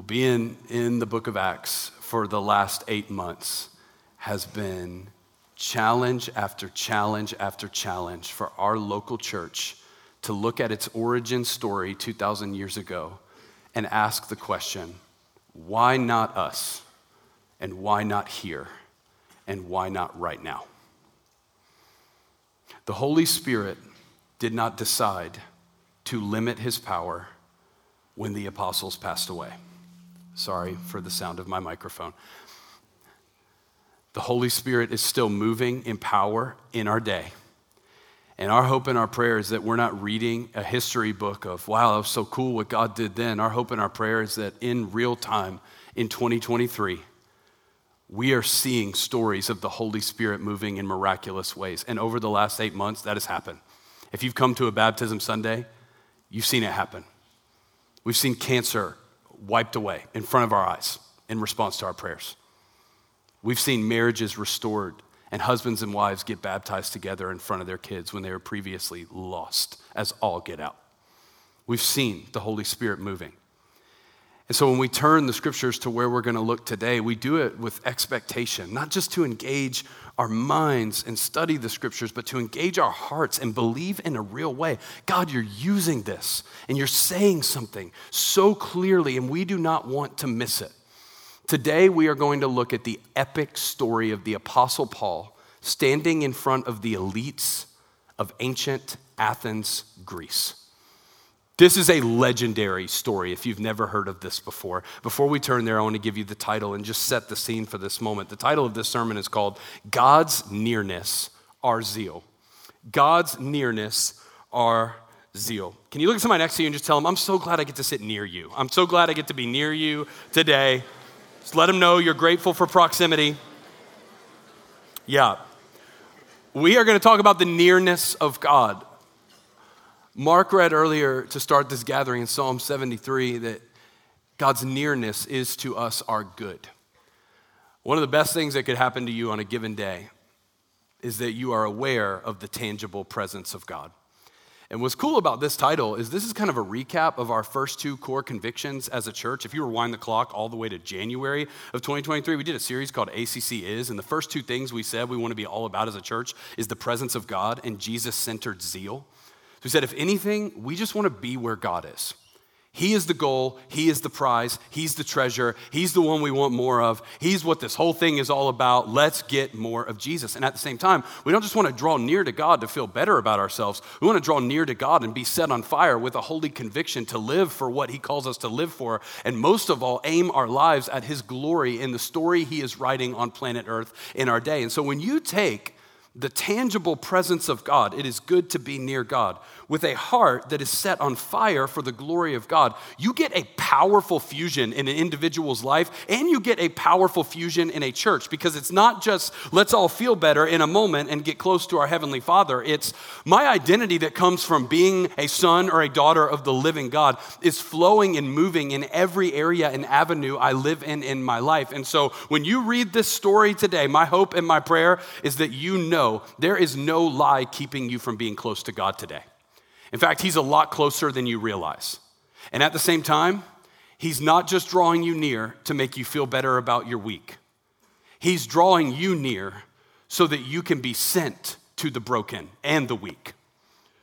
Well, being in the book of Acts for the last 8 months has been challenge after challenge after challenge for our local church to look at its origin story 2,000 years ago and ask the question, why not us? And why not here? And why not right now? The Holy Spirit did not decide to limit his power when the apostles passed away. Sorry for the sound of my microphone. The Holy Spirit is still moving in power in our day. And our hope and our prayer is that we're not reading a history book of, wow, that was so cool what God did then. Our hope and our prayer is that in real time, in 2023, we are seeing stories of the Holy Spirit moving in miraculous ways. And over the last 8 months, that has happened. If you've come to a baptism Sunday, you've seen it happen. We've seen cancer wiped away in front of our eyes in response to our prayers. We've seen marriages restored and husbands and wives get baptized together in front of their kids when they were previously lost as all get out. We've seen the Holy Spirit moving. And so when we turn the scriptures to where we're going to look today, we do it with expectation, not just to engage our minds and study the scriptures, but to engage our hearts and believe in a real way. God, you're using this and you're saying something so clearly, and we do not want to miss it. Today, we are going to look at the epic story of the Apostle Paul standing in front of the elites of ancient Athens, Greece. This is a legendary story if you've never heard of this before. Before we turn there, I want to give you the title and just set the scene for this moment. The title of this sermon is called God's Nearness, Our Zeal. God's Nearness, Our Zeal. Can you look at somebody next to you and just tell them, I'm so glad I get to sit near you. I'm so glad I get to be near you today. Just let them know you're grateful for proximity. Yeah. We are going to talk about the nearness of God. Mark read earlier to start this gathering in Psalm 73 that God's nearness is to us our good. One of the best things that could happen to you on a given day is that you are aware of the tangible presence of God. And what's cool about this title is this is kind of a recap of our first two core convictions as a church. If you rewind the clock all the way to January of 2023, we did a series called ACC Is, and the first two things we said we want to be all about as a church is the presence of God and Jesus-centered zeal. So we said, if anything, we just want to be where God is. He is the goal. He is the prize. He's the treasure. He's the one we want more of. He's what this whole thing is all about. Let's get more of Jesus. And at the same time, we don't just want to draw near to God to feel better about ourselves. We want to draw near to God and be set on fire with a holy conviction to live for what he calls us to live for. And most of all, aim our lives at his glory in the story he is writing on planet Earth in our day. And so when you take the tangible presence of God, it is good to be near God, with a heart that is set on fire for the glory of God, you get a powerful fusion in an individual's life, and you get a powerful fusion in a church, because it's not just, let's all feel better in a moment and get close to our Heavenly Father. It's my identity that comes from being a son or a daughter of the living God is flowing and moving in every area and avenue I live in my life. And so when you read this story today, my hope and my prayer is that you know there is no lie keeping you from being close to God today. In fact, he's a lot closer than you realize. And at the same time, he's not just drawing you near to make you feel better about your week. He's drawing you near so that you can be sent to the broken and the weak,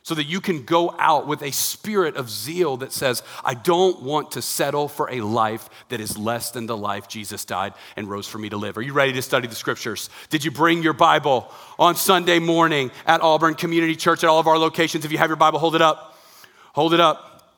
so that you can go out with a spirit of zeal that says, I don't want to settle for a life that is less than the life Jesus died and rose for me to live. Are you ready to study the scriptures? Did you bring your Bible on Sunday morning at Auburn Community Church at all of our locations? If you have your Bible, hold it up. Hold it up.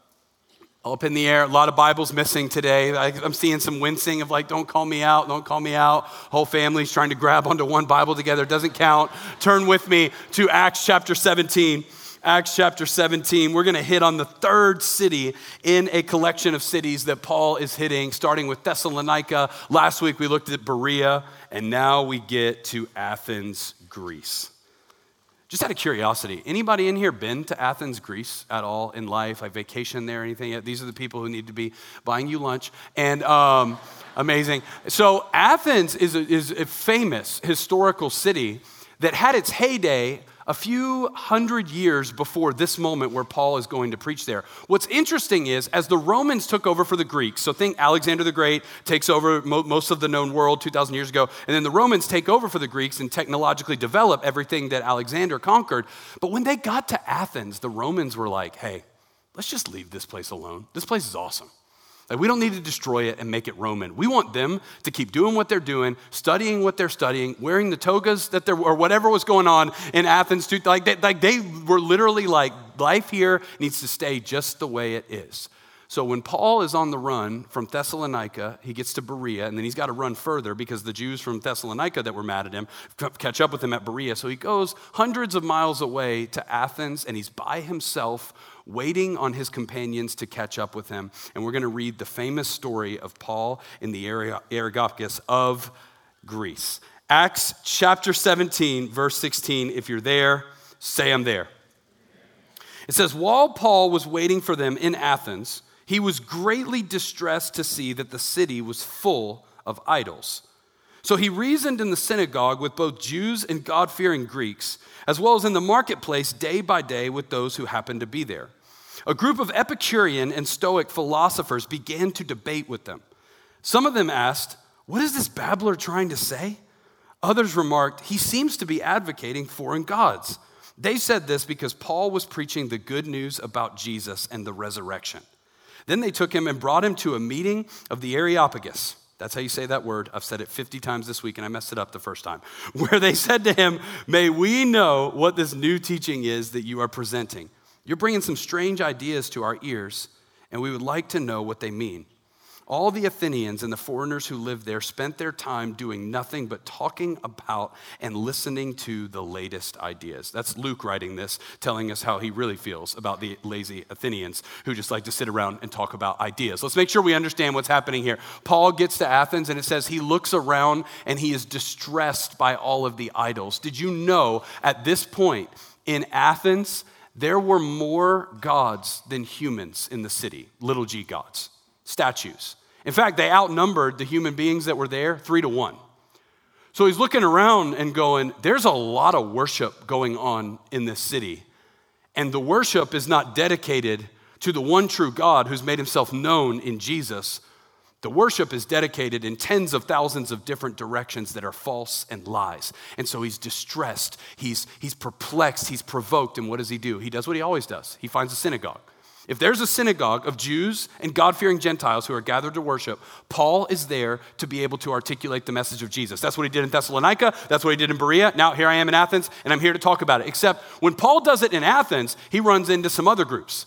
Up in the air, a lot of Bibles missing today. I'm seeing some wincing of like, don't call me out, don't call me out. Whole family's trying to grab onto one Bible together. It doesn't count. Turn with me to Acts chapter 17. Acts chapter 17, we're going to hit on the third city in a collection of cities that Paul is hitting, starting with Thessalonica. Last week, we looked at Berea, and now we get to Athens, Greece. Just out of curiosity, anybody in here been to Athens, Greece at all in life? Like vacation there or anything? These are the people who need to be buying you lunch. And amazing. So Athens is a famous historical city that had its heyday a few hundred years before this moment where Paul is going to preach there. What's interesting is, as the Romans took over for the Greeks, so think Alexander the Great takes over most of the known world 2,000 years ago, and then the Romans take over for the Greeks and technologically develop everything that Alexander conquered. But when they got to Athens, the Romans were like, hey, let's just leave this place alone. This place is awesome. Like, we don't need to destroy it and make it Roman. We want them to keep doing what they're doing, studying what they're studying, wearing the togas that they're, or whatever was going on in Athens. They were literally like, life here needs to stay just the way it is. So when Paul is on the run from Thessalonica, he gets to Berea, and then he's got to run further because the Jews from Thessalonica that were mad at him catch up with him at Berea. So he goes hundreds of miles away to Athens, and he's by himself waiting on his companions to catch up with him. And we're going to read the famous story of Paul in the Areopagus of Greece. Acts chapter 17, verse 16. If you're there, say I'm there. It says, while Paul was waiting for them in Athens, he was greatly distressed to see that the city was full of idols. So he reasoned in the synagogue with both Jews and God-fearing Greeks, as well as in the marketplace day by day with those who happened to be there. A group of Epicurean and Stoic philosophers began to debate with them. Some of them asked, "What is this babbler trying to say?" Others remarked, "He seems to be advocating foreign gods." They said this because Paul was preaching the good news about Jesus and the resurrection. Then they took him and brought him to a meeting of the Areopagus. That's how you say that word. I've said it 50 times this week, and I messed it up the first time. Where they said to him, "May we know what this new teaching is that you are presenting? You're bringing some strange ideas to our ears, and we would like to know what they mean." All the Athenians and the foreigners who lived there spent their time doing nothing but talking about and listening to the latest ideas. That's Luke writing this, telling us how he really feels about the lazy Athenians who just like to sit around and talk about ideas. Let's make sure we understand what's happening here. Paul gets to Athens, and it says he looks around and he is distressed by all of the idols. Did you know at this point in Athens, there were more gods than humans in the city, little g gods, statues. In fact, they outnumbered the human beings that were there 3-1. So he's looking around and going, there's a lot of worship going on in this city. And the worship is not dedicated to the one true God who's made himself known in Jesus. The worship is dedicated in tens of thousands of different directions that are false and lies. And so he's distressed, he's perplexed, he's provoked. And what does he do? He does what he always does. He finds a synagogue. If there's a synagogue of Jews and God-fearing Gentiles who are gathered to worship, Paul is there to be able to articulate the message of Jesus. That's what he did in Thessalonica. That's what he did in Berea. Now here I am in Athens, and I'm here to talk about it. Except when Paul does it in Athens, he runs into some other groups,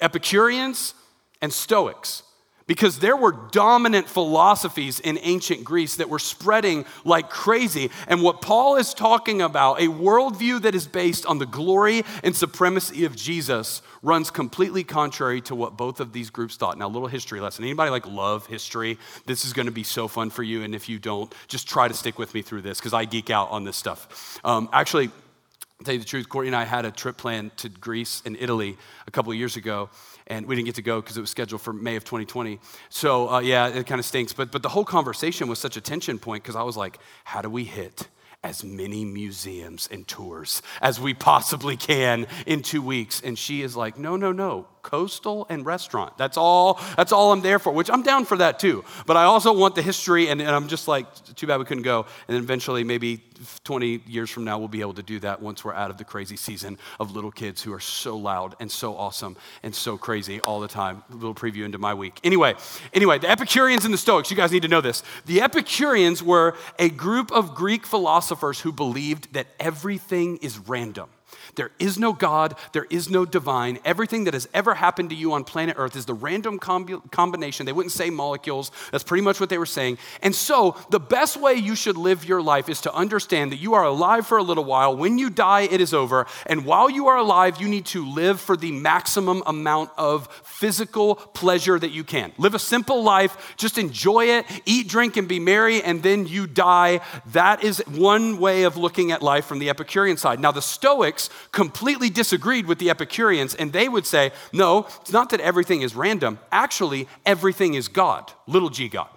Epicureans and Stoics, because there were dominant philosophies in ancient Greece that were spreading like crazy. And what Paul is talking about, a worldview that is based on the glory and supremacy of Jesus, runs completely contrary to what both of these groups thought. Now, a little history lesson. Anybody love history? This is going to be so fun for you. And if you don't, just try to stick with me through this because I geek out on this stuff. Actually, to tell you the truth, Courtney and I had a trip planned to Greece and Italy a couple of years ago, and we didn't get to go because it was scheduled for May of 2020. So yeah, it kind of stinks. But the whole conversation was such a tension point because I was like, how do we hit as many museums and tours as we possibly can in 2 weeks? And she is like, no, coastal and restaurant. That's all I'm there for, which I'm down for that too. But I also want the history, and I'm just like, too bad we couldn't go. And eventually, maybe 20 years from now, we'll be able to do that once we're out of the crazy season of little kids who are so loud and so awesome and so crazy all the time. A little preview into my week. Anyway, the Epicureans and the Stoics, you guys need to know this. The Epicureans were a group of Greek philosophers who believed that everything is random. There is no God, there is no divine. Everything that has ever happened to you on planet Earth is the random combination. They wouldn't say molecules. That's pretty much what they were saying. And so the best way you should live your life is to understand that you are alive for a little while. When you die, it is over. And while you are alive, you need to live for the maximum amount of physical pleasure that you can. Live a simple life. Just enjoy it. Eat, drink, and be merry. And then you die. That is one way of looking at life from the Epicurean side. Now, the Stoics completely disagreed with the Epicureans, and they would say, no, it's not that everything is random. Actually, everything is God, little g God.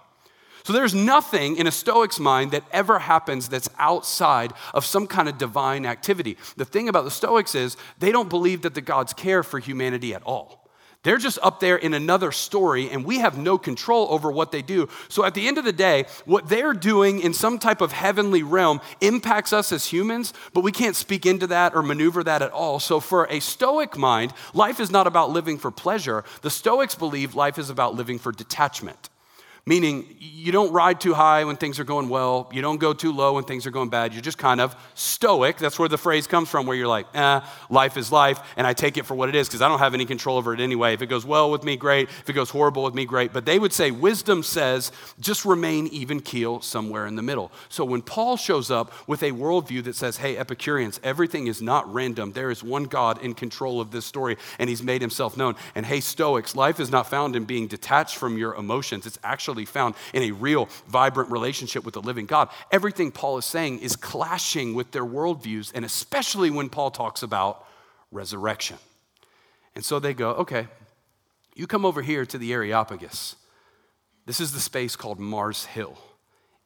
So there's nothing in a Stoic's mind that ever happens that's outside of some kind of divine activity. The thing about the Stoics is they don't believe that the gods care for humanity at all. They're just up there in another story, and we have no control over what they do. So at the end of the day, what they're doing in some type of heavenly realm impacts us as humans, but we can't speak into that or maneuver that at all. So for a Stoic mind, life is not about living for pleasure. The Stoics believe life is about living for detachment, meaning you don't ride too high when things are going well. You don't go too low when things are going bad. You're just kind of stoic. That's where the phrase comes from, where you're like, life is life, and I take it for what it is because I don't have any control over it anyway. If it goes well with me, great. If it goes horrible with me, great. But they would say wisdom says just remain even keel somewhere in the middle. So when Paul shows up with a worldview that says, hey, Epicureans, everything is not random. There is one God in control of this story, and he's made himself known. And hey, Stoics, life is not found in being detached from your emotions. It's actually found in a real, vibrant relationship with the living God. Everything Paul is saying is clashing with their worldviews, and especially when Paul talks about resurrection. And so they go, okay, you come over here to the Areopagus. This is the space called Mars Hill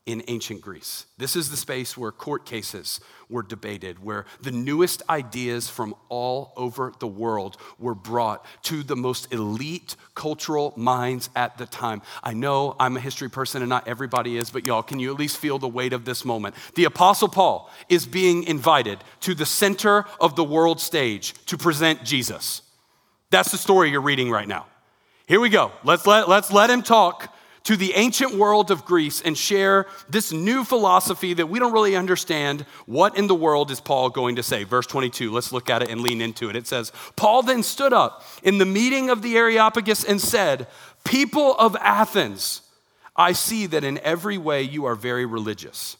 in ancient Greece. This is the space where court cases were debated, where the newest ideas from all over the world were brought to the most elite cultural minds at the time. I know I'm a history person and not everybody is, but y'all, can you at least feel the weight of this moment? The Apostle Paul is being invited to the center of the world stage to present Jesus. That's the story you're reading right now. Here we go. Let's let him talk to the ancient world of Greece and share this new philosophy that we don't really understand. What in the world is Paul going to say? Verse 22, let's look at it and lean into it. It says, Paul then stood up in the meeting of the Areopagus and said, people of Athens, I see that in every way you are very religious.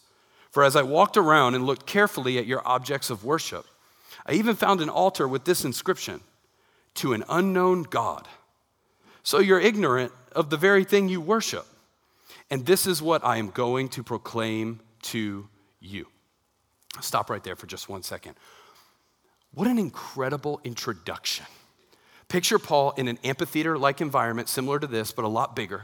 For as I walked around and looked carefully at your objects of worship, I even found an altar with this inscription, to an unknown God. So you're ignorant of the very thing you worship. And this is what I am going to proclaim to you. Stop right there for just one second. What an incredible introduction. Picture Paul in an amphitheater-like environment similar to this, but a lot bigger.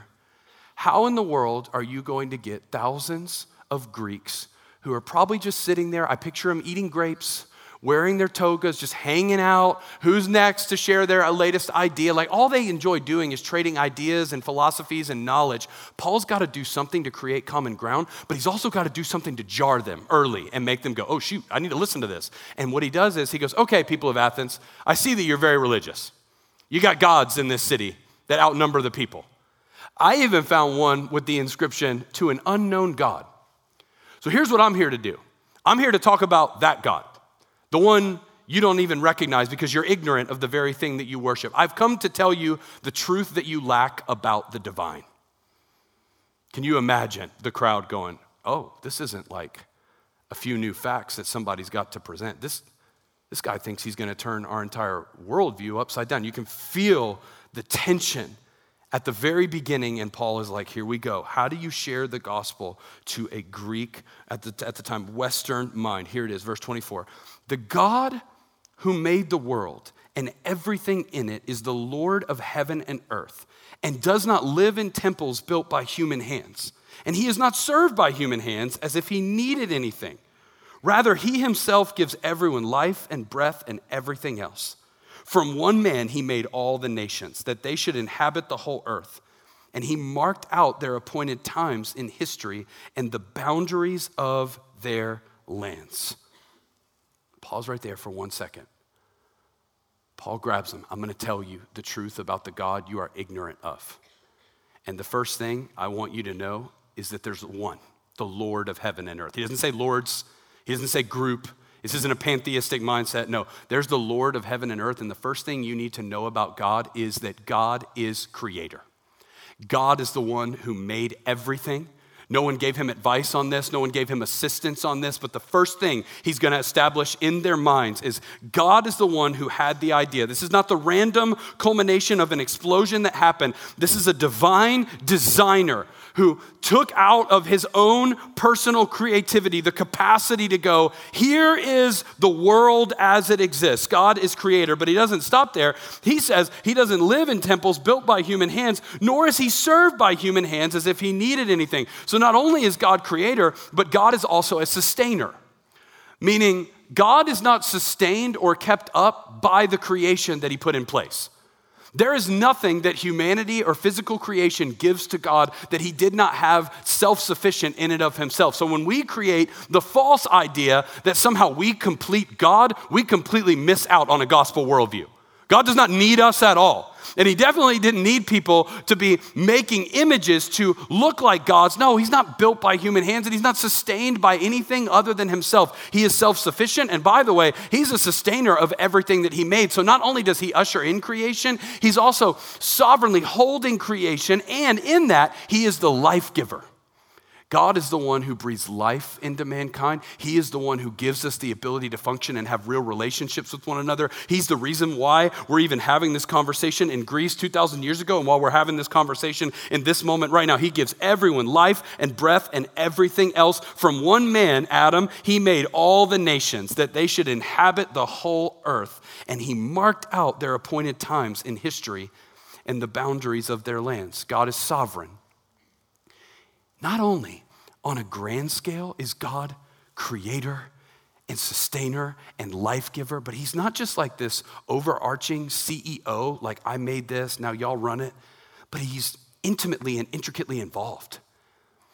How in the world are you going to get thousands of Greeks who are probably just sitting there? I picture them eating grapes, wearing their togas, just hanging out. Who's next to share their latest idea? Like, all they enjoy doing is trading ideas and philosophies and knowledge. Paul's got to do something to create common ground, but he's also got to do something to jar them early and make them go, oh, shoot, I need to listen to this. And what he does is he goes, okay, people of Athens, I see that you're very religious. You got gods in this city that outnumber the people. I even found one with the inscription, to an unknown God. So here's what I'm here to do. I'm here to talk about that God. The one you don't even recognize because you're ignorant of the very thing that you worship. I've come to tell you the truth that you lack about the divine. Can you imagine the crowd going, oh, this isn't like a few new facts that somebody's got to present. This guy thinks he's going to turn our entire worldview upside down. You can feel the tension at the very beginning, and Paul is like, here we go. How do you share the gospel to a Greek, at the time, Western mind? Here it is, verse 24. The God who made the world and everything in it is the Lord of heaven and earth and does not live in temples built by human hands. And he is not served by human hands as if he needed anything. Rather, he himself gives everyone life and breath and everything else. From one man he made all the nations, that they should inhabit the whole earth. And he marked out their appointed times in history and the boundaries of their lands. Pause right there for one second. Paul grabs him. I'm going to tell you the truth about the God you are ignorant of. And the first thing I want you to know is that there's one, the Lord of heaven and earth. He doesn't say lords. He doesn't say group. This isn't a pantheistic mindset. No, there's the Lord of heaven and earth, and the first thing you need to know about God is that God is creator. God is the one who made everything. No one gave him advice on this. No one gave him assistance on this. But the first thing he's going to establish in their minds is God is the one who had the idea. This is not the random culmination of an explosion that happened. This is a divine designer who took out of his own personal creativity the capacity to go, here is the world as it exists. God is creator, but he doesn't stop there. He says he doesn't live in temples built by human hands, nor is he served by human hands as if he needed anything. So not only is God creator, but God is also a sustainer, meaning God is not sustained or kept up by the creation that he put in place. There is nothing that humanity or physical creation gives to God that he did not have self-sufficient in and of himself. So when we create the false idea that somehow we complete God, we completely miss out on a gospel worldview. God does not need us at all. And he definitely didn't need people to be making images to look like gods. No, he's not built by human hands, and he's not sustained by anything other than himself. He is self-sufficient. And by the way, he's a sustainer of everything that he made. So not only does he usher in creation, he's also sovereignly holding creation. And in that, he is the life giver. God is the one who breathes life into mankind. He is the one who gives us the ability to function and have real relationships with one another. He's the reason why we're even having this conversation in Greece 2,000 years ago. And while we're having this conversation in this moment right now, he gives everyone life and breath and everything else. From one man, Adam, he made all the nations that they should inhabit the whole earth. And he marked out their appointed times in history and the boundaries of their lands. God is sovereign. Not only on a grand scale is God creator and sustainer and life giver, but he's not just like this overarching CEO, like I made this, now y'all run it, but he's intimately and intricately involved.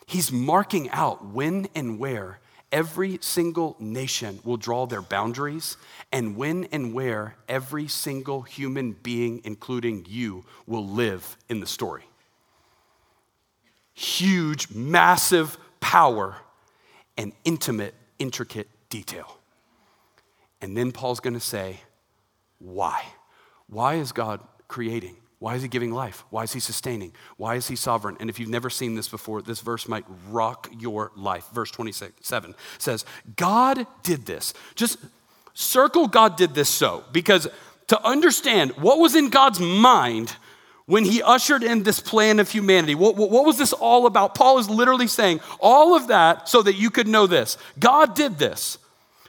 He's marking out when and where every single nation will draw their boundaries and when and where every single human being, including you, will live in the story. Huge, massive power and intimate, intricate detail. And then Paul's going to say, why? Why is God creating? Why is he giving life? Why is he sustaining? Why is he sovereign? And if you've never seen this before, this verse might rock your life. Verse 27 says, God did this. Just circle God did this so, because to understand what was in God's mind when he ushered in this plan of humanity, what was this all about? Paul is literally saying all of that so that you could know this. God did this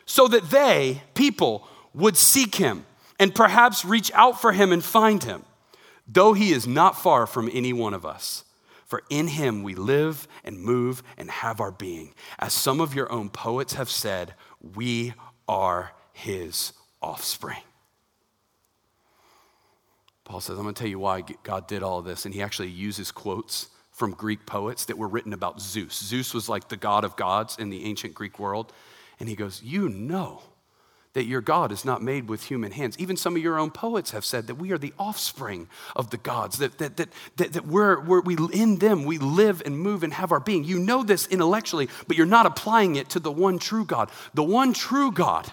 so that people, would seek him and perhaps reach out for him and find him, though he is not far from any one of us. For in him we live and move and have our being. As some of your own poets have said, we are his offspring. Paul says, I'm going to tell you why God did all of this. And he actually uses quotes from Greek poets that were written about Zeus. Zeus was like the god of gods in the ancient Greek world. And he goes, you know that your God is not made with human hands. Even some of your own poets have said that we are the offspring of the gods, that we in them we live and move and have our being. You know this intellectually, but you're not applying it to the one true God. The one true God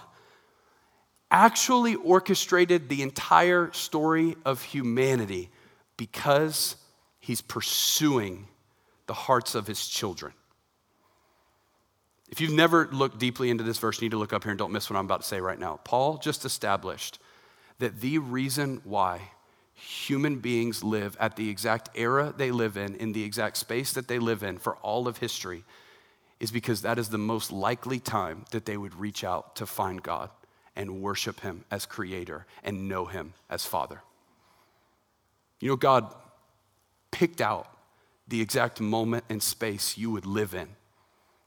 actually orchestrated the entire story of humanity because he's pursuing the hearts of his children. If you've never looked deeply into this verse, you need to look up here and don't miss what I'm about to say right now. Paul just established that the reason why human beings live at the exact era they live in the exact space that they live in for all of history, is because that is the most likely time that they would reach out to find God and worship him as creator and know him as father. You know, God picked out the exact moment and space you would live in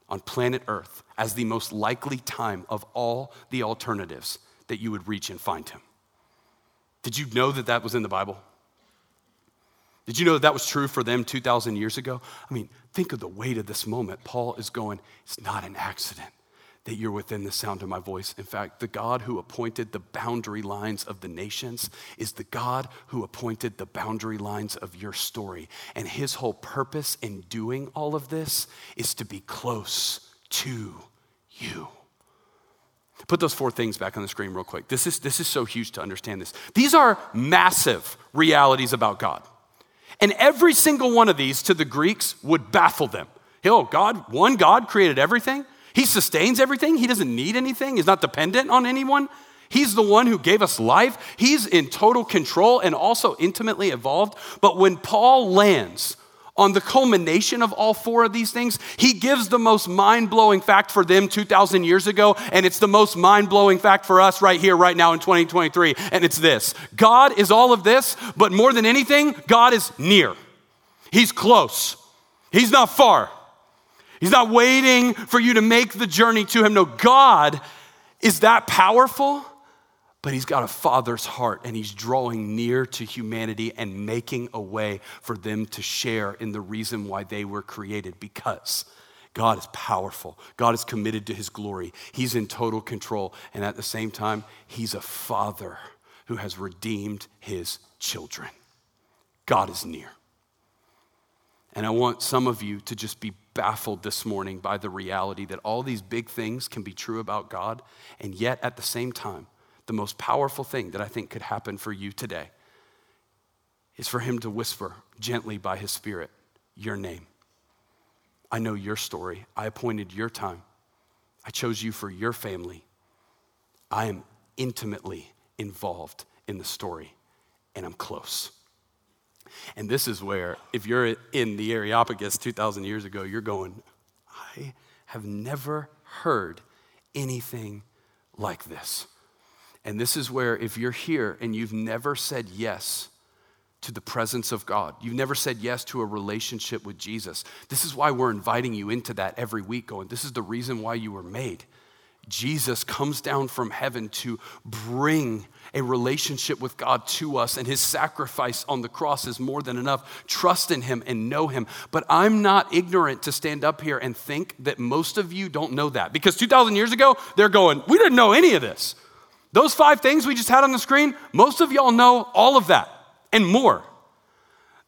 on planet Earth as the most likely time of all the alternatives that you would reach and find him. Did you know that that was in the Bible? Did you know that that was true for them 2,000 years ago? I mean, think of the weight of this moment. Paul is going, it's not an accident that you're within the sound of my voice. In fact, the God who appointed the boundary lines of the nations is the God who appointed the boundary lines of your story. And his whole purpose in doing all of this is to be close to you. Put those four things back on the screen real quick. This is so huge to understand this. These are massive realities about God. And every single one of these to the Greeks would baffle them. Hill. God, one God created everything. He sustains everything. He doesn't need anything. He's not dependent on anyone. He's the one who gave us life. He's in total control and also intimately involved. But when Paul lands on the culmination of all four of these things, he gives the most mind-blowing fact for them 2,000 years ago, and it's the most mind-blowing fact for us right here, right now in 2023, and it's this. God is all of this, but more than anything, God is near. He's close. He's not far. He's not waiting for you to make the journey to him. No, God is that powerful, but he's got a father's heart, and he's drawing near to humanity and making a way for them to share in the reason why they were created, because God is powerful. God is committed to his glory. He's in total control. And at the same time, he's a father who has redeemed his children. God is near. And I want some of you to just be baffled this morning by the reality that all these big things can be true about God, and yet at the same time, the most powerful thing that I think could happen for you today is for him to whisper gently by his Spirit, your name. I know your story. I appointed your time. I chose you for your family. I am intimately involved in the story, and I'm close. And this is where, if you're in the Areopagus 2,000 years ago, you're going, I have never heard anything like this. And this is where, if you're here and you've never said yes to the presence of God, you've never said yes to a relationship with Jesus, this is why we're inviting you into that every week, going, this is the reason why you were made. Jesus comes down from heaven to bring a relationship with God to us, and his sacrifice on the cross is more than enough. Trust in him and know him. But I'm not ignorant to stand up here and think that most of you don't know that, because 2,000 years ago, they're going, we didn't know any of this. Those five things we just had on the screen, most of y'all know all of that and more.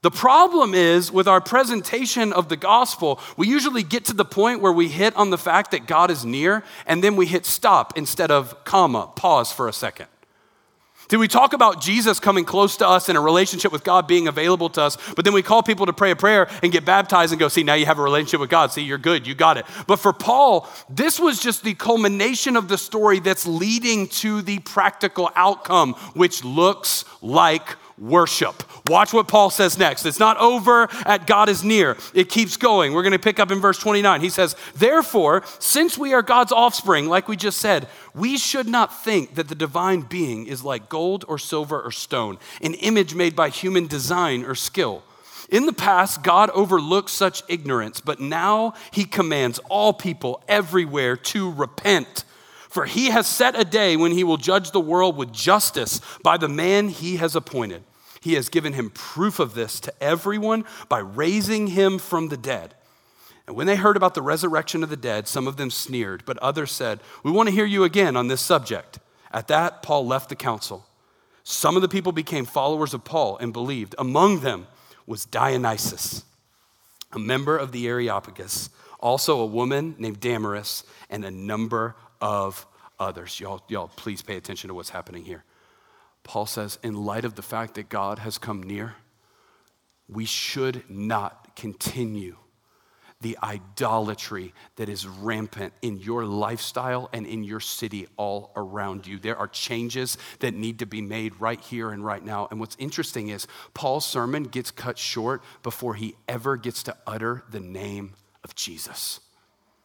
The problem is with our presentation of the gospel, we usually get to the point where we hit on the fact that God is near, and then we hit stop instead of comma, pause for a second. Did we talk about Jesus coming close to us and a relationship with God being available to us, but then we call people to pray a prayer and get baptized and go, see, now you have a relationship with God. See, you're good. You got it. But for Paul, this was just the culmination of the story that's leading to the practical outcome, which looks like worship. Watch what Paul says next. It's not over at God is near. It keeps going. We're going to pick up in verse 29. He says, therefore, since we are God's offspring, like we just said, we should not think that the divine being is like gold or silver or stone, an image made by human design or skill. In the past, God overlooked such ignorance, but now he commands all people everywhere to repent. For he has set a day when he will judge the world with justice by the man he has appointed. He has given him proof of this to everyone by raising him from the dead. And when they heard about the resurrection of the dead, some of them sneered, but others said, we want to hear you again on this subject. At that, Paul left the council. Some of the people became followers of Paul and believed. Among them was Dionysius, a member of the Areopagus, also a woman named Damaris, and a number of others. Y'all, please pay attention to what's happening here. Paul says, in light of the fact that God has come near, we should not continue the idolatry that is rampant in your lifestyle and in your city all around you. There are changes that need to be made right here and right now. And what's interesting is Paul's sermon gets cut short before he ever gets to utter the name of Jesus.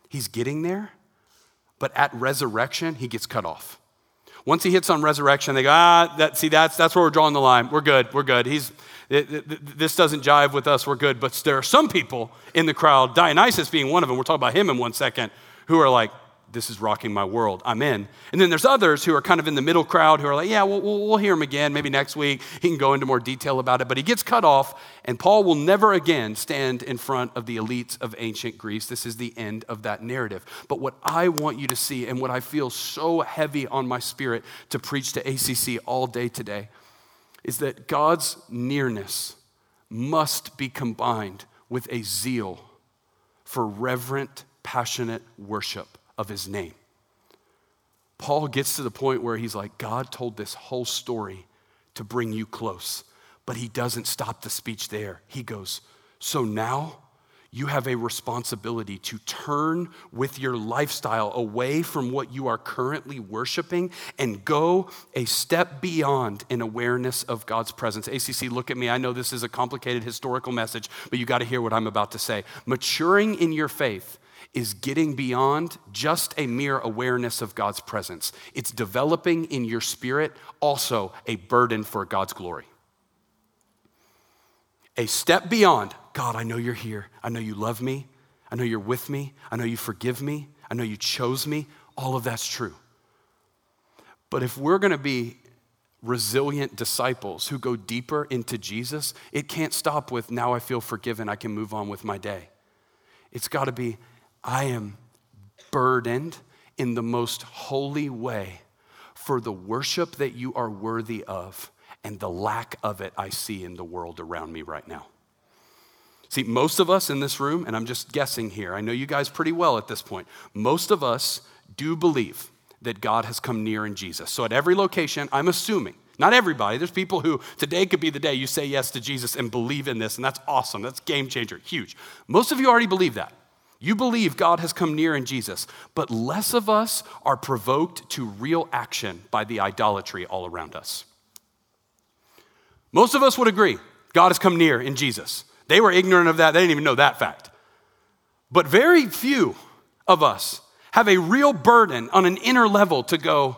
He's getting there, but at resurrection, he gets cut off. Once he hits on resurrection, they go, that's where we're drawing the line. We're good. This doesn't jive with us. We're good. But there are some people in the crowd, Dionysius being one of them, we're talking about him in one second, who are like, this is rocking my world. I'm in. And then there's others who are kind of in the middle crowd who are like, yeah, we'll hear him again. Maybe next week he can go into more detail about it. But he gets cut off, and Paul will never again stand in front of the elites of ancient Greece. This is the end of that narrative. But what I want you to see, and what I feel so heavy on my spirit to preach to ACC all day today, is that God's nearness must be combined with a zeal for reverent, passionate worship of his name. Paul gets to the point where he's like, God told this whole story to bring you close, but he doesn't stop the speech there. He goes, so now you have a responsibility to turn with your lifestyle away from what you are currently worshiping and go a step beyond an awareness of God's presence. ACC, look at me. I know this is a complicated historical message, but you got to hear what I'm about to say. Maturing in your faith is getting beyond just a mere awareness of God's presence. It's developing in your spirit also a burden for God's glory. A step beyond, God, I know you're here. I know you love me. I know you're with me. I know you forgive me. I know you chose me. All of that's true. But if we're going to be resilient disciples who go deeper into Jesus, it can't stop with, now I feel forgiven. I can move on with my day. It's got to be, I am burdened in the most holy way for the worship that you are worthy of, and the lack of it I see in the world around me right now. See, most of us in this room, and I'm just guessing here, I know you guys pretty well at this point, most of us do believe that God has come near in Jesus. So at every location, I'm assuming, not everybody, there's people who today could be the day you say yes to Jesus and believe in this, and that's awesome, that's game changer, huge. Most of you already believe that. You believe God has come near in Jesus, but less of us are provoked to real action by the idolatry all around us. Most of us would agree, God has come near in Jesus. They were ignorant of that. They didn't even know that fact. But very few of us have a real burden on an inner level to go,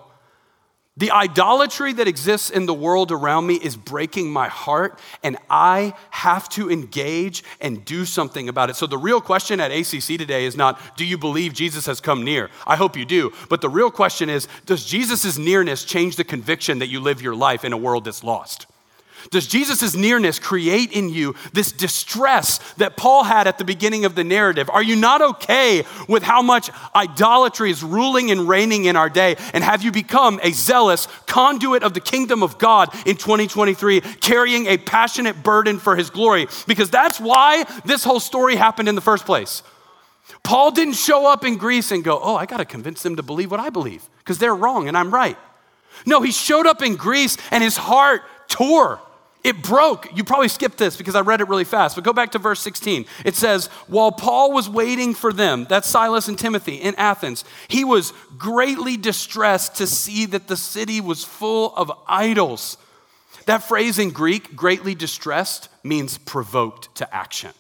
the idolatry that exists in the world around me is breaking my heart, and I have to engage and do something about it. So the real question at ACC today is not, do you believe Jesus has come near? I hope you do. But the real question is, does Jesus' nearness change the conviction that you live your life in a world that's lost? Does Jesus' nearness create in you this distress that Paul had at the beginning of the narrative? Are you not okay with how much idolatry is ruling and reigning in our day? And have you become a zealous conduit of the kingdom of God in 2023, carrying a passionate burden for his glory? Because that's why this whole story happened in the first place. Paul didn't show up in Greece and go, oh, I got to convince them to believe what I believe because they're wrong and I'm right. No, he showed up in Greece and his heart tore. It broke. You probably skipped this because I read it really fast, but go back to verse 16. It says, while Paul was waiting for them, that's Silas and Timothy in Athens, he was greatly distressed to see that the city was full of idols. That phrase in Greek, greatly distressed, means provoked to action.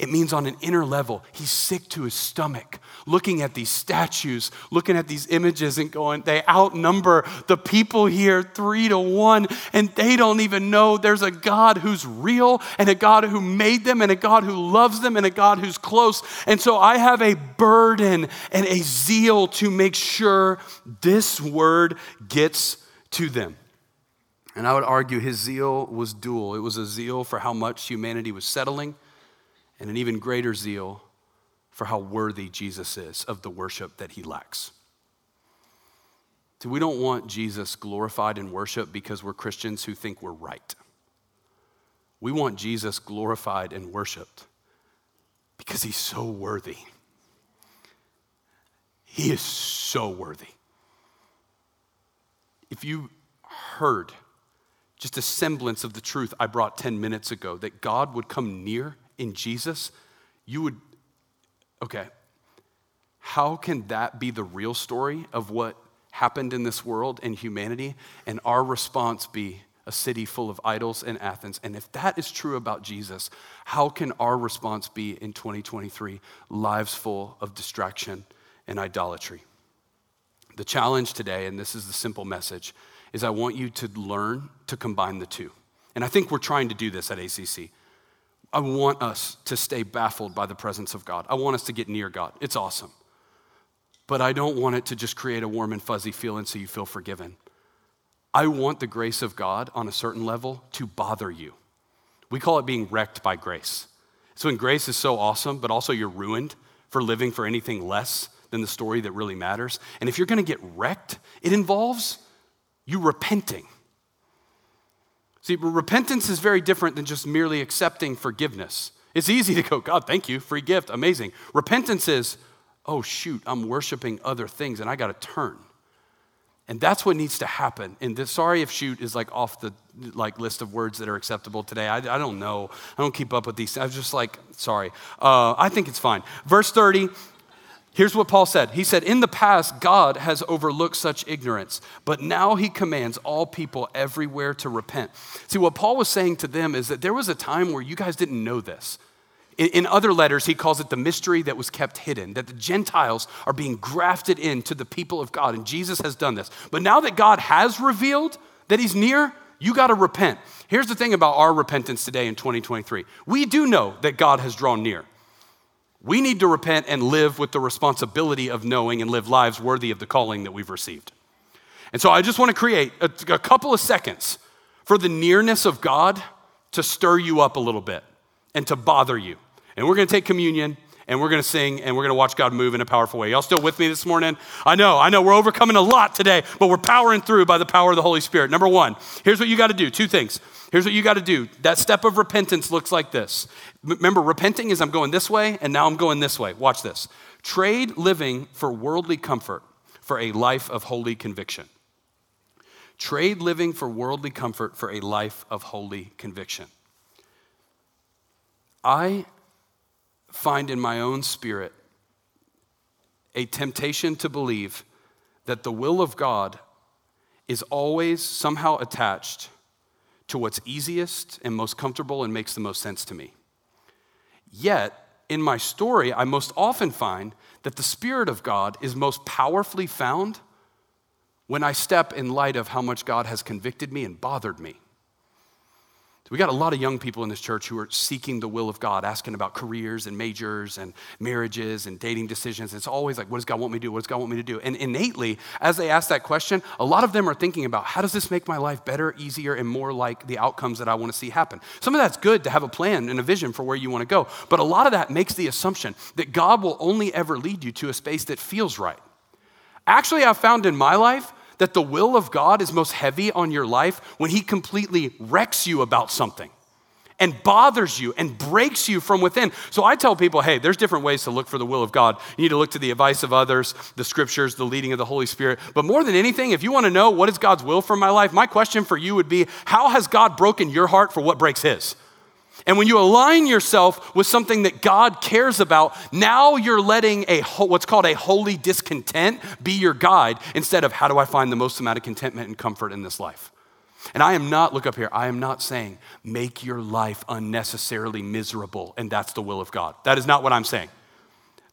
It means on an inner level, he's sick to his stomach, looking at these statues, looking at these images and going, they outnumber the people here 3-1, and they don't even know there's a God who's real and a God who made them and a God who loves them and a God who's close. And so I have a burden and a zeal to make sure this word gets to them. And I would argue his zeal was dual. It was a zeal for how much humanity was settling, and an even greater zeal for how worthy Jesus is of the worship that he lacks. So we don't want Jesus glorified in worship because we're Christians who think we're right. We want Jesus glorified and worshiped because he's so worthy. He is so worthy. If you heard just a semblance of the truth I brought 10 minutes ago, that God would come near in Jesus, you would, okay, how can that be the real story of what happened in this world and humanity, and our response be a city full of idols in Athens? And if that is true about Jesus, how can our response be in 2023, lives full of distraction and idolatry? The challenge today, and this is the simple message, is I want you to learn to combine the two. And I think we're trying to do this at ACC. I want us to stay baffled by the presence of God. I want us to get near God. It's awesome. But I don't want it to just create a warm and fuzzy feeling so you feel forgiven. I want the grace of God on a certain level to bother you. We call it being wrecked by grace. So when grace is so awesome, but also you're ruined for living for anything less than the story that really matters. And if you're going to get wrecked, it involves you repenting. See, repentance is very different than just merely accepting forgiveness. It's easy to go, God, thank you, free gift, amazing. Repentance is, oh shoot, I'm worshiping other things and I got to turn. And that's what needs to happen. And the sorry if shoot is like off the like list of words that are acceptable today. I don't know. I don't keep up with these. I was just like, sorry. I think it's fine. Verse 30, here's what Paul said. He said, in the past, God has overlooked such ignorance, but now he commands all people everywhere to repent. See, what Paul was saying to them is that there was a time where you guys didn't know this. In other letters, he calls it the mystery that was kept hidden, that the Gentiles are being grafted into the people of God, and Jesus has done this. But now that God has revealed that he's near, you got to repent. Here's the thing about our repentance today in 2023. We do know that God has drawn near. We need to repent and live with the responsibility of knowing and live lives worthy of the calling that we've received. And so I just want to create a couple of seconds for the nearness of God to stir you up a little bit and to bother you. And we're going to take communion, and we're going to sing, and we're going to watch God move in a powerful way. Y'all still with me this morning? I know, we're overcoming a lot today, but we're powering through by the power of the Holy Spirit. Number one, here's what you got to do. Two things. Here's what you got to do. That step of repentance looks like this. Remember, repenting is I'm going this way, and now I'm going this way. Watch this. Trade living for worldly comfort for a life of holy conviction. Trade living for worldly comfort for a life of holy conviction. I find in my own spirit a temptation to believe that the will of God is always somehow attached to what's easiest and most comfortable and makes the most sense to me. Yet, in my story, I most often find that the Spirit of God is most powerfully found when I step in light of how much God has convicted me and bothered me. We got a lot of young people in this church who are seeking the will of God, asking about careers and majors and marriages and dating decisions. It's always like, what does God want me to do? What does God want me to do? And innately, as they ask that question, a lot of them are thinking about, how does this make my life better, easier, and more like the outcomes that I want to see happen? Some of that's good to have a plan and a vision for where you want to go. But a lot of that makes the assumption that God will only ever lead you to a space that feels right. Actually, I've found in my life that the will of God is most heavy on your life when he completely wrecks you about something and bothers you and breaks you from within. So I tell people, hey, there's different ways to look for the will of God. You need to look to the advice of others, the scriptures, the leading of the Holy Spirit. But more than anything, if you want to know what is God's will for my life, my question for you would be, how has God broken your heart for what breaks his? And when you align yourself with something that God cares about, now you're letting what's called a holy discontent be your guide instead of how do I find the most amount of contentment and comfort in this life? And I am not saying make your life unnecessarily miserable and that's the will of God. That is not what I'm saying.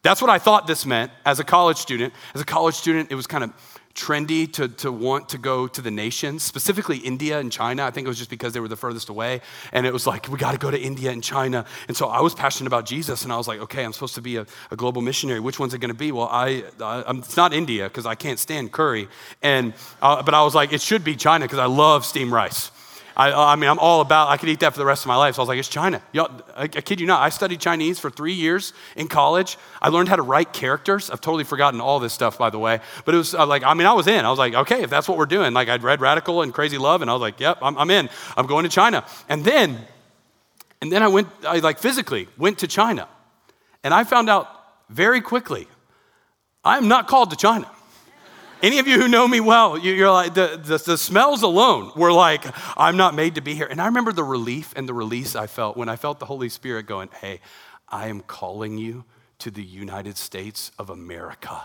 That's what I thought this meant as a college student. As a college student, it was kind of trendy to want to go to the nations, specifically India and China. I think it was just because they were the furthest away. And it was like, we got to go to India and China. And so I was passionate about Jesus. And I was like, okay, I'm supposed to be a global missionary. Which one's it going to be? Well, it's not India because I can't stand curry. But I was like, it should be China because I love steamed rice. I mean, I'm all about, I could eat that for the rest of my life. So I was like, it's China. Y'all, I kid you not, I studied Chinese for 3 years in college. I learned how to write characters. I've totally forgotten all this stuff, by the way. But it was I was in. I was like, okay, if that's what we're doing. Like I'd read Radical and Crazy Love and I was like, yep, I'm in. I'm going to China. And then I physically went to China. And I found out very quickly, I'm not called to China. Any of you who know me well, you're like, the smells alone were like, I'm not made to be here. And I remember the relief and the release I felt when I felt the Holy Spirit going, hey, I am calling you to the United States of America.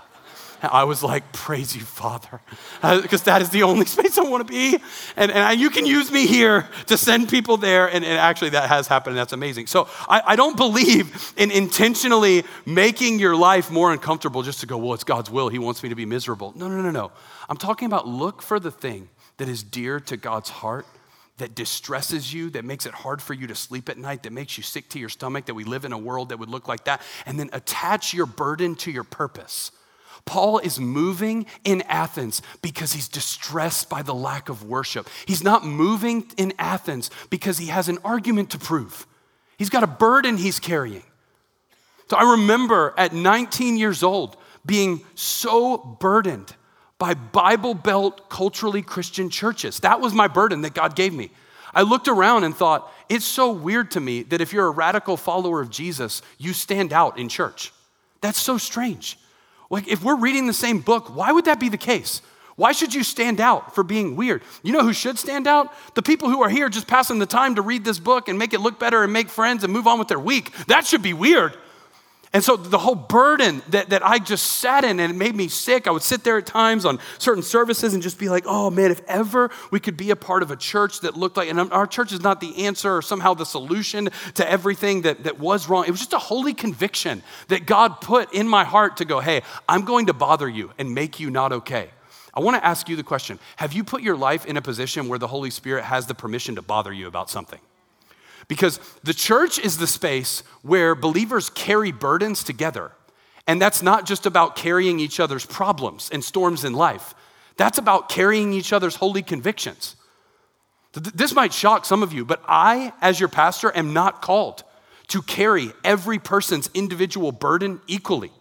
I was like, praise you, Father, because that is the only space I want to be. And you can use me here to send people there. And actually that has happened. And that's amazing. So I don't believe in intentionally making your life more uncomfortable just to go, well, it's God's will. He wants me to be miserable. No. I'm talking about look for the thing that is dear to God's heart, that distresses you, that makes it hard for you to sleep at night, that makes you sick to your stomach, that we live in a world that would look like that. And then attach your burden to your purpose. Paul is moving in Athens because he's distressed by the lack of worship. He's not moving in Athens because he has an argument to prove. He's got a burden he's carrying. So I remember at 19 years old being so burdened by Bible Belt culturally Christian churches. That was my burden that God gave me. I looked around and thought, it's so weird to me that if you're a radical follower of Jesus, you stand out in church. That's so strange. Like if we're reading the same book, why would that be the case? Why should you stand out for being weird? You know who should stand out? The people who are here just passing the time to read this book and make it look better and make friends and move on with their week. That should be weird. And so the whole burden that I just sat in, and it made me sick. I would sit there at times on certain services and just be like, oh man, if ever we could be a part of a church that looked like, and our church is not the answer or somehow the solution to everything that was wrong. It was just a holy conviction that God put in my heart to go, hey, I'm going to bother you and make you not okay. I want to ask you the question, have you put your life in a position where the Holy Spirit has the permission to bother you about something? Because the church is the space where believers carry burdens together. And that's not just about carrying each other's problems and storms in life. That's about carrying each other's holy convictions. This might shock some of you, but I, as your pastor, am not called to carry every person's individual burden equally.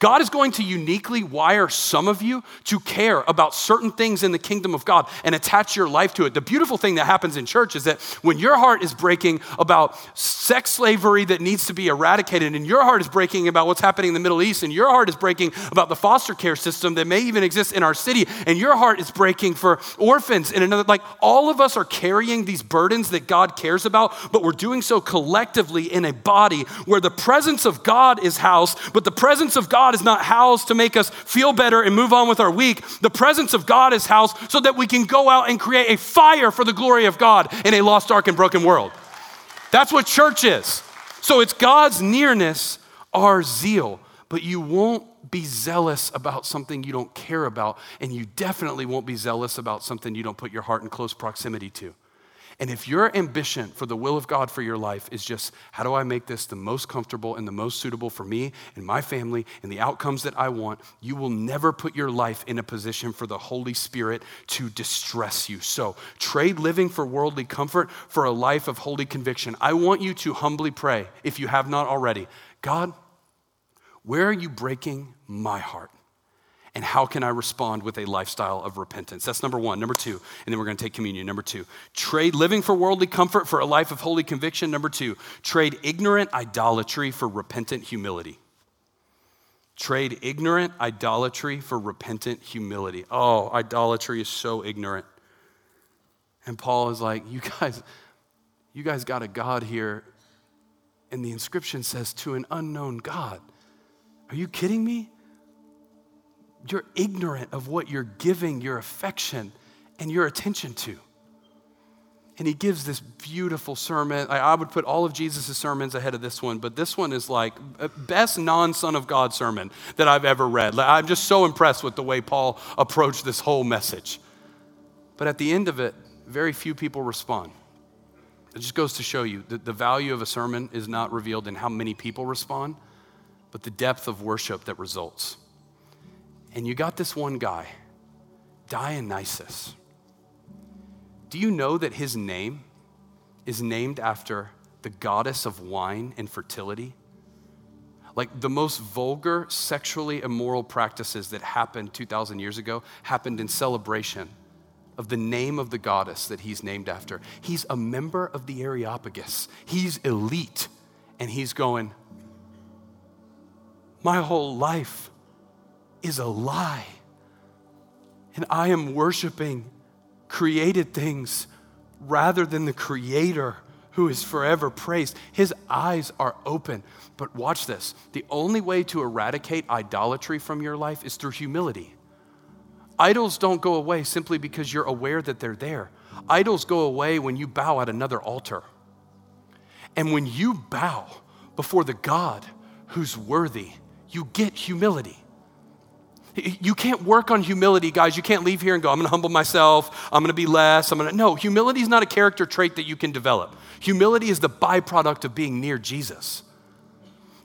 God is going to uniquely wire some of you to care about certain things in the kingdom of God and attach your life to it. The beautiful thing that happens in church is that when your heart is breaking about sex slavery that needs to be eradicated, and your heart is breaking about what's happening in the Middle East, and your heart is breaking about the foster care system that may even exist in our city, and your heart is breaking for orphans and another, like all of us are carrying these burdens that God cares about, but we're doing so collectively in a body where the presence of God is housed, but the presence of God is not housed to make us feel better and move on with our week. The presence of God is housed so that we can go out and create a fire for the glory of God in a lost, dark, and broken world. That's what church is. So it's God's nearness, our zeal, but you won't be zealous about something you don't care about, and you definitely won't be zealous about something you don't put your heart in close proximity to. And if your ambition for the will of God for your life is just, how do I make this the most comfortable and the most suitable for me and my family and the outcomes that I want, you will never put your life in a position for the Holy Spirit to distress you. So trade living for worldly comfort for a life of holy conviction. I want you to humbly pray, if you have not already, God, where are you breaking my heart? And how can I respond with a lifestyle of repentance? That's number one. Number two, and then we're going to take communion. Number two, trade living for worldly comfort for a life of holy conviction. Number two, trade ignorant idolatry for repentant humility. Trade ignorant idolatry for repentant humility. Oh, idolatry is so ignorant. And Paul is like, you guys got a God here. And the inscription says, to an unknown God. Are you kidding me? You're ignorant of what you're giving your affection and your attention to. And he gives this beautiful sermon. I would put all of Jesus' sermons ahead of this one, but this one is like best non-Son of God sermon that I've ever read. I'm just so impressed with the way Paul approached this whole message. But at the end of it, very few people respond. It just goes to show you that the value of a sermon is not revealed in how many people respond, but the depth of worship that results. And you got this one guy, Dionysus. Do you know that his name is named after the goddess of wine and fertility? Like the most vulgar, sexually immoral practices that happened 2,000 years ago happened in celebration of the name of the goddess that he's named after. He's a member of the Areopagus. He's elite. And he's going, my whole life is a lie. And I am worshiping created things rather than the Creator who is forever praised. His eyes are open, but watch this. The only way to eradicate idolatry from your life is through humility. Idols don't go away simply because you're aware that they're there. Idols go away when you bow at another altar. And when you bow before the God who's worthy, you get humility. You can't work on humility, guys. You can't leave here and go, I'm going to humble myself. I'm going to be less. No, humility is not a character trait that you can develop. Humility is the byproduct of being near Jesus.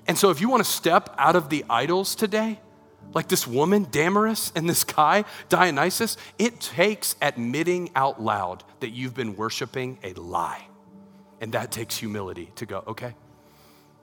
And so if you want to step out of the idols today, like this woman, Damaris, and this guy, Dionysus, it takes admitting out loud that you've been worshiping a lie. And that takes humility to go, okay,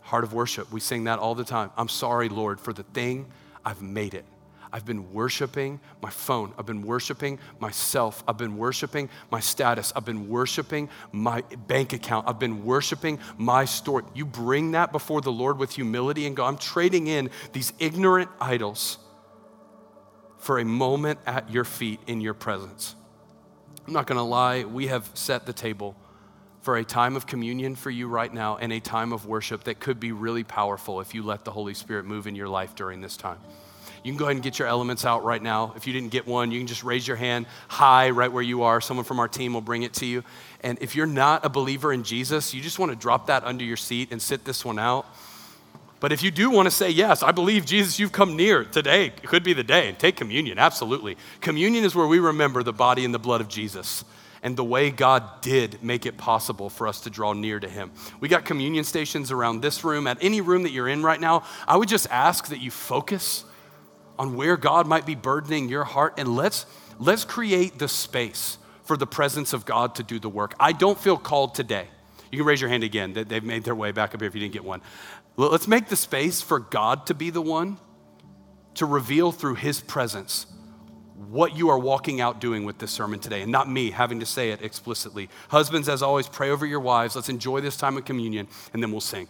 heart of worship. We sing that all the time. I'm sorry, Lord, for the thing I've made it. I've been worshiping my phone. I've been worshiping myself. I've been worshiping my status. I've been worshiping my bank account. I've been worshiping my story. You bring that before the Lord with humility and go, I'm trading in these ignorant idols for a moment at your feet in your presence. I'm not going to lie, we have set the table for a time of communion for you right now and a time of worship that could be really powerful if you let the Holy Spirit move in your life during this time. You can go ahead and get your elements out right now. If you didn't get one, you can just raise your hand high right where you are. Someone from our team will bring it to you. And if you're not a believer in Jesus, you just want to drop that under your seat and sit this one out. But if you do want to say, yes, I believe, Jesus, you've come near, today could be the day, and take communion, absolutely. Communion is where we remember the body and the blood of Jesus and the way God did make it possible for us to draw near to him. We got communion stations around this room, at any room that you're in right now. I would just ask that you focus on where God might be burdening your heart, and let's create the space for the presence of God to do the work. I don't feel called today. You can raise your hand again. They've made their way back up here if you didn't get one. Let's make the space for God to be the one to reveal through his presence what you are walking out doing with this sermon today, and not me having to say it explicitly. Husbands, as always, pray over your wives. Let's enjoy this time of communion, and then we'll sing.